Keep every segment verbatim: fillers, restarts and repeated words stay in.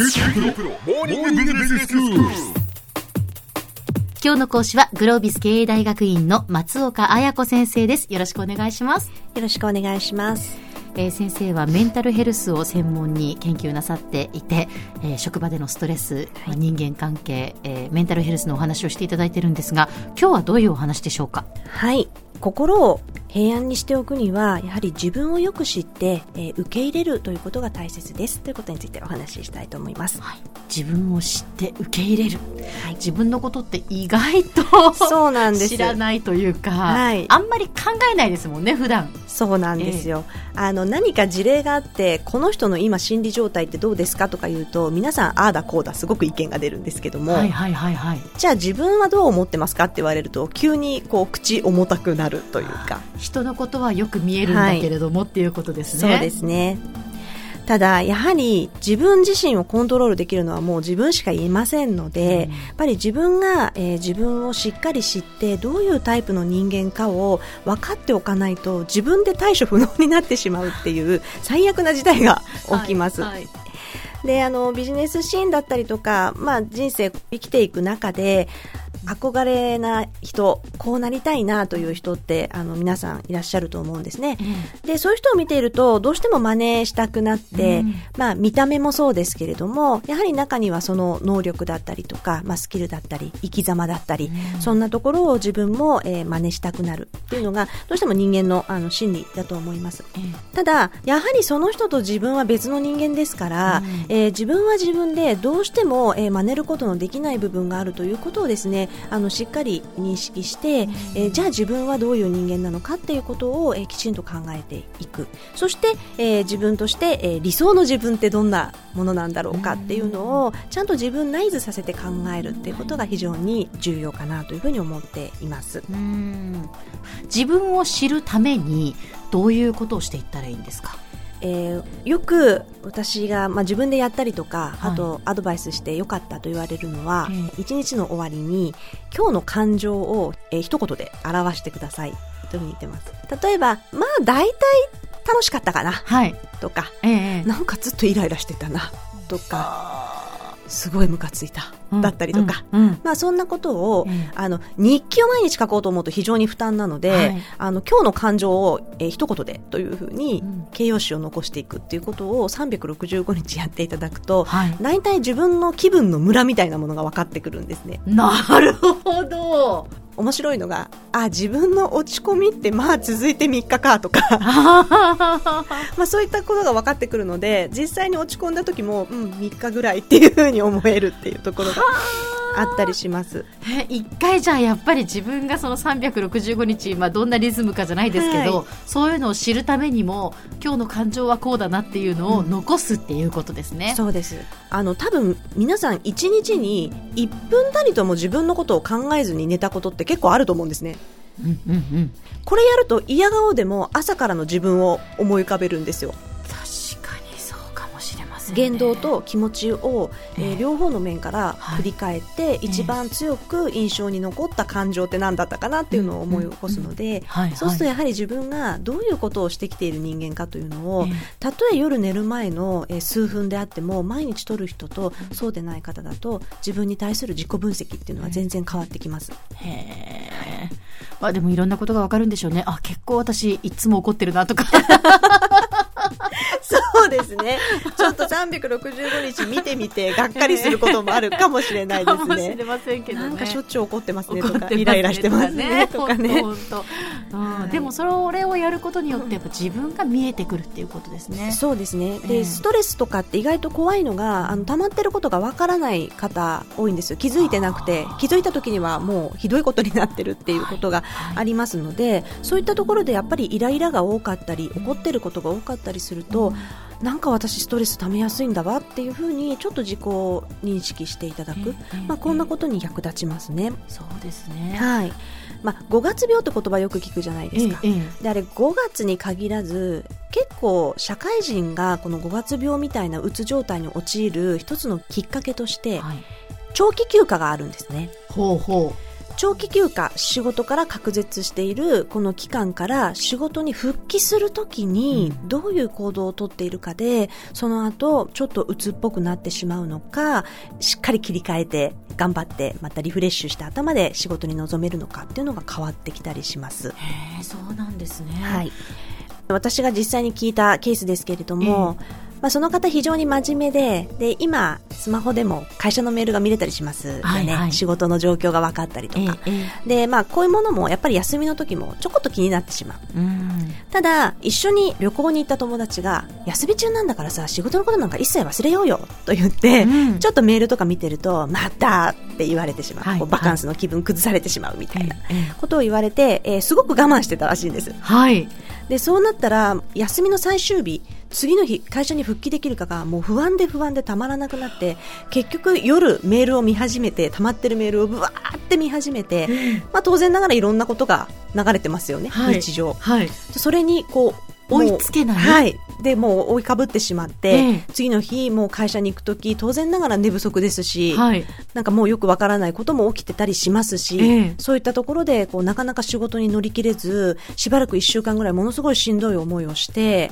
今日の講師はグロービス経営大学院の松岡彩子先生です。よろしくお願いします。よろしくお願いします。えー、先生はメンタルヘルスを専門に研究なさっていて、えー、職場でのストレス、はい、人間関係、えー、メンタルヘルスのお話をしていただいているんですが、今日はどういうお話でしょうか？はい、心を平安にしておくにはやはり自分をよく知って、えー、受け入れるということが大切ですということについてお話ししたいと思います。はい、自分を知って受け入れる、はい、自分のことって意外とそうなんです、知らないというか、はい、あんまり考えないですもんね普段。そうなんですよ、えー、あの何か事例があって、この人の今心理状態ってどうですかとか言うと、皆さんああだこうだすごく意見が出るんですけども、はいはいはいはい、じゃあ自分はどう思ってますかって言われると急にこう口重たくなるというか、人のことはよく見えるんだけれども、はい、っていうことですね。そうですね。ただやはり自分自身をコントロールできるのはもう自分しかいませんので、うん、やっぱり自分が、えー、自分をしっかり知ってどういうタイプの人間かを分かっておかないと、自分で対処不能になってしまうっていう最悪な事態が起きます、はいはい。で、あのビジネスシーンだったりとか、まあ、人生生きていく中で憧れな人、こうなりたいなという人ってあの皆さんいらっしゃると思うんですね、うん、でそういう人を見ているとどうしても真似したくなって、うんまあ、見た目もそうですけれども、やはり中にはその能力だったりとか、まあ、スキルだったり生き様だったり、うん、そんなところを自分も、えー、真似したくなるっていうのがどうしても人間の、あの心理だと思います、うん、ただやはりその人と自分は別の人間ですから、うんえー、自分は自分でどうしても、えー、真似ることのできない部分があるということをですね、あのしっかり認識して、うんえー、じゃあ自分はどういう人間なのかっていうことを、えー、きちんと考えていく。そして、えー、自分として、えー、理想の自分ってどんなものなんだろうかっていうのをちゃんと自分内図させて考えるっていうことが非常に重要かなというふうに思っています。うん、自分を知るためにどういうことをしていったらいいんですか？えー、よく私が、まあ、自分でやったりとか、はい、あとアドバイスしてよかったと言われるのは、一、うん、日の終わりに今日の感情を、えー、一言で表してくださいというふうに言ってます。例えばまあ大体楽しかったかな、はい、とか、えー、なんかずっとイライラしてたなとか、すごいムカついた、うん、だったりとか、うんうんまあ、そんなことを、うん、あの日記を毎日書こうと思うと非常に負担なので、はい、あの今日の感情を、えー、一言でというふうに形容詞を残していくっていうことをさんびゃくろくじゅうごにちやっていただくと、はい、大体自分の気分のムラみたいなものが分かってくるんですね。なるほど。面白いのが、あ、自分の落ち込みってまあ続いてみっかかとかまあそういったことが分かってくるので、実際に落ち込んだ時も、うん、みっかぐらいっていう風に思えるっていうところがあったりします。え、一回じゃあやっぱり自分がそのさんびゃくろくじゅうごにち、まあ、どんなリズムかじゃないですけど、はい、そういうのを知るためにも今日の感情はこうだなっていうのを残すっていうことですね、うん、そうです。あの多分皆さんいちにちにいっぷんたりとも自分のことを考えずに寝たことって結構あると思うんですね、うんうんうん、これやると嫌顔でも朝からの自分を思い浮かべるんですよ。言動と気持ちを、えー、両方の面から振り返って、はい、一番強く印象に残った感情って何だったかなっていうのを思い起こすので、そうするとやはり自分がどういうことをしてきている人間かというのを、たとえ夜寝る前の、えー、数分であっても毎日取る人とそうでない方だと自分に対する自己分析っていうのは全然変わってきます。へー、まあ、でもいろんなことが分かるんでしょうね。あ、結構私いつも怒ってるなとかそうですね、ちょっとさんびゃくろくじゅうごにち見てみてがっかりすることもあるかもしれないですね。かもしれませんけどね、なんかしょっちゅう怒ってますねとか、ね、イライラしてますねとかね、ほんとほんと、うんはい、でもそれをやることによってやっぱ自分が見えてくるっていうことですね。そうですね。で、えー、ストレスとかって意外と怖いのが、あの溜まってることがわからない方多いんですよ。気づいてなくて、気づいた時にはもうひどいことになってるっていうことがありますので、はいはい、そういったところでやっぱりイライラが多かったり怒ってることが多かったりすると、うん、なんか私ストレス溜めやすいんだわっていうふうにちょっと自己認識していただく、えーえーまあ、こんなことに役立ちますね。そうですね、はい。まあ、ごがつ病って言葉よく聞くじゃないですか、えーえー、であれごがつに限らず結構社会人がこのごがつ病みたいなうつ状態に陥る一つのきっかけとして長期休暇があるんですね。ほうほう。長期休暇、仕事から隔絶しているこの期間から仕事に復帰するときにどういう行動をとっているかで、その後ちょっと鬱っぽくなってしまうのか、しっかり切り替えて頑張ってまたリフレッシュした頭で仕事に臨めるのかっていうのが変わってきたりします。へー、そうなんですね。はい、私が実際に聞いたケースですけれども、えーまあ、その方非常に真面目 で, で、今スマホでも会社のメールが見れたりしますよね、はいはい、仕事の状況が分かったりとか、えー、で、まあ、こういうものもやっぱり休みの時もちょこっと気になってしまう。うん、ただ一緒に旅行に行った友達が休み中なんだからさ、仕事のことなんか一切忘れようよと言って、うん、ちょっとメールとか見てるとまたって言われてしまう、はい、こうバカンスの気分崩されてしまうみたいなことを言われて、えー、すごく我慢してたらしいんです、はい、でそうなったら休みの最終日、次の日会社に復帰できるかがもう不安で不安でたまらなくなって、結局夜メールを見始めて、溜まってるメールをぶわーって見始めて、まあ、当然ながらいろんなことが流れてますよね、はい、日常、はい、それにこう追いつけない、はい、でもう追いかぶってしまって、ええ、次の日もう会社に行くとき当然ながら寝不足ですし、はい、なんかもうよくわからないことも起きてたりしますし、ええ、そういったところでこうなかなか仕事に乗り切れず、しばらくいっしゅうかんぐらいものすごいしんどい思いをして、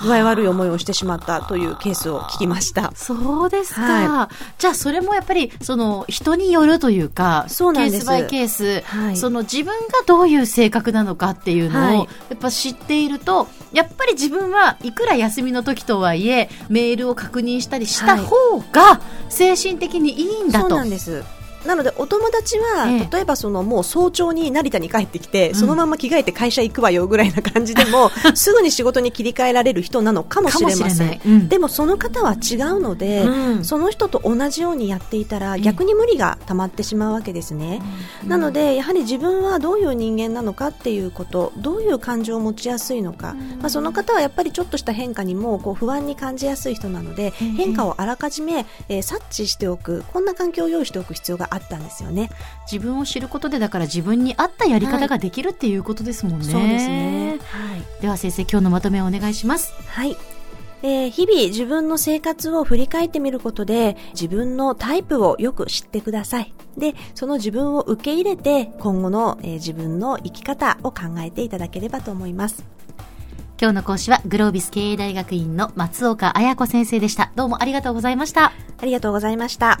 具合悪い思いをしてしまったというケースを聞きました。そうですか、はい、じゃあそれもやっぱりその人によるというか、そうなんです、ケースバイケース、はい、その自分がどういう性格なのかっていうのを、はい、やっぱ知っていると、やっぱり自分はいくら休みの時とはいえメールを確認したりした方が精神的にいいんだと、はい、そうなんです。なのでお友達は、ええ、例えばそのもう早朝に成田に帰ってきて、うん、そのまま着替えて会社行くわよぐらいな感じでもすぐに仕事に切り替えられる人なのかもしれません、うん、でもその方は違うので、うん、その人と同じようにやっていたら逆に無理が溜まってしまうわけですね、うん、なのでやはり自分はどういう人間なのかっていうこと、どういう感情を持ちやすいのか、うんまあ、その方はやっぱりちょっとした変化にもこう不安に感じやすい人なので、うん、変化をあらかじめ、えー、察知しておく、こんな環境を用意しておく必要があったんですよね。自分を知ることで、だから自分に合ったやり方ができるっていうことですもんね、はい、そうですね、はい、では先生、今日のまとめをお願いします。はい、えー、日々自分の生活を振り返ってみることで自分のタイプをよく知ってください。で、その自分を受け入れて今後の、えー、自分の生き方を考えていただければと思います。今日の講師はグロービス経営大学院の松岡彩子先生でした。どうもありがとうございました。ありがとうございました。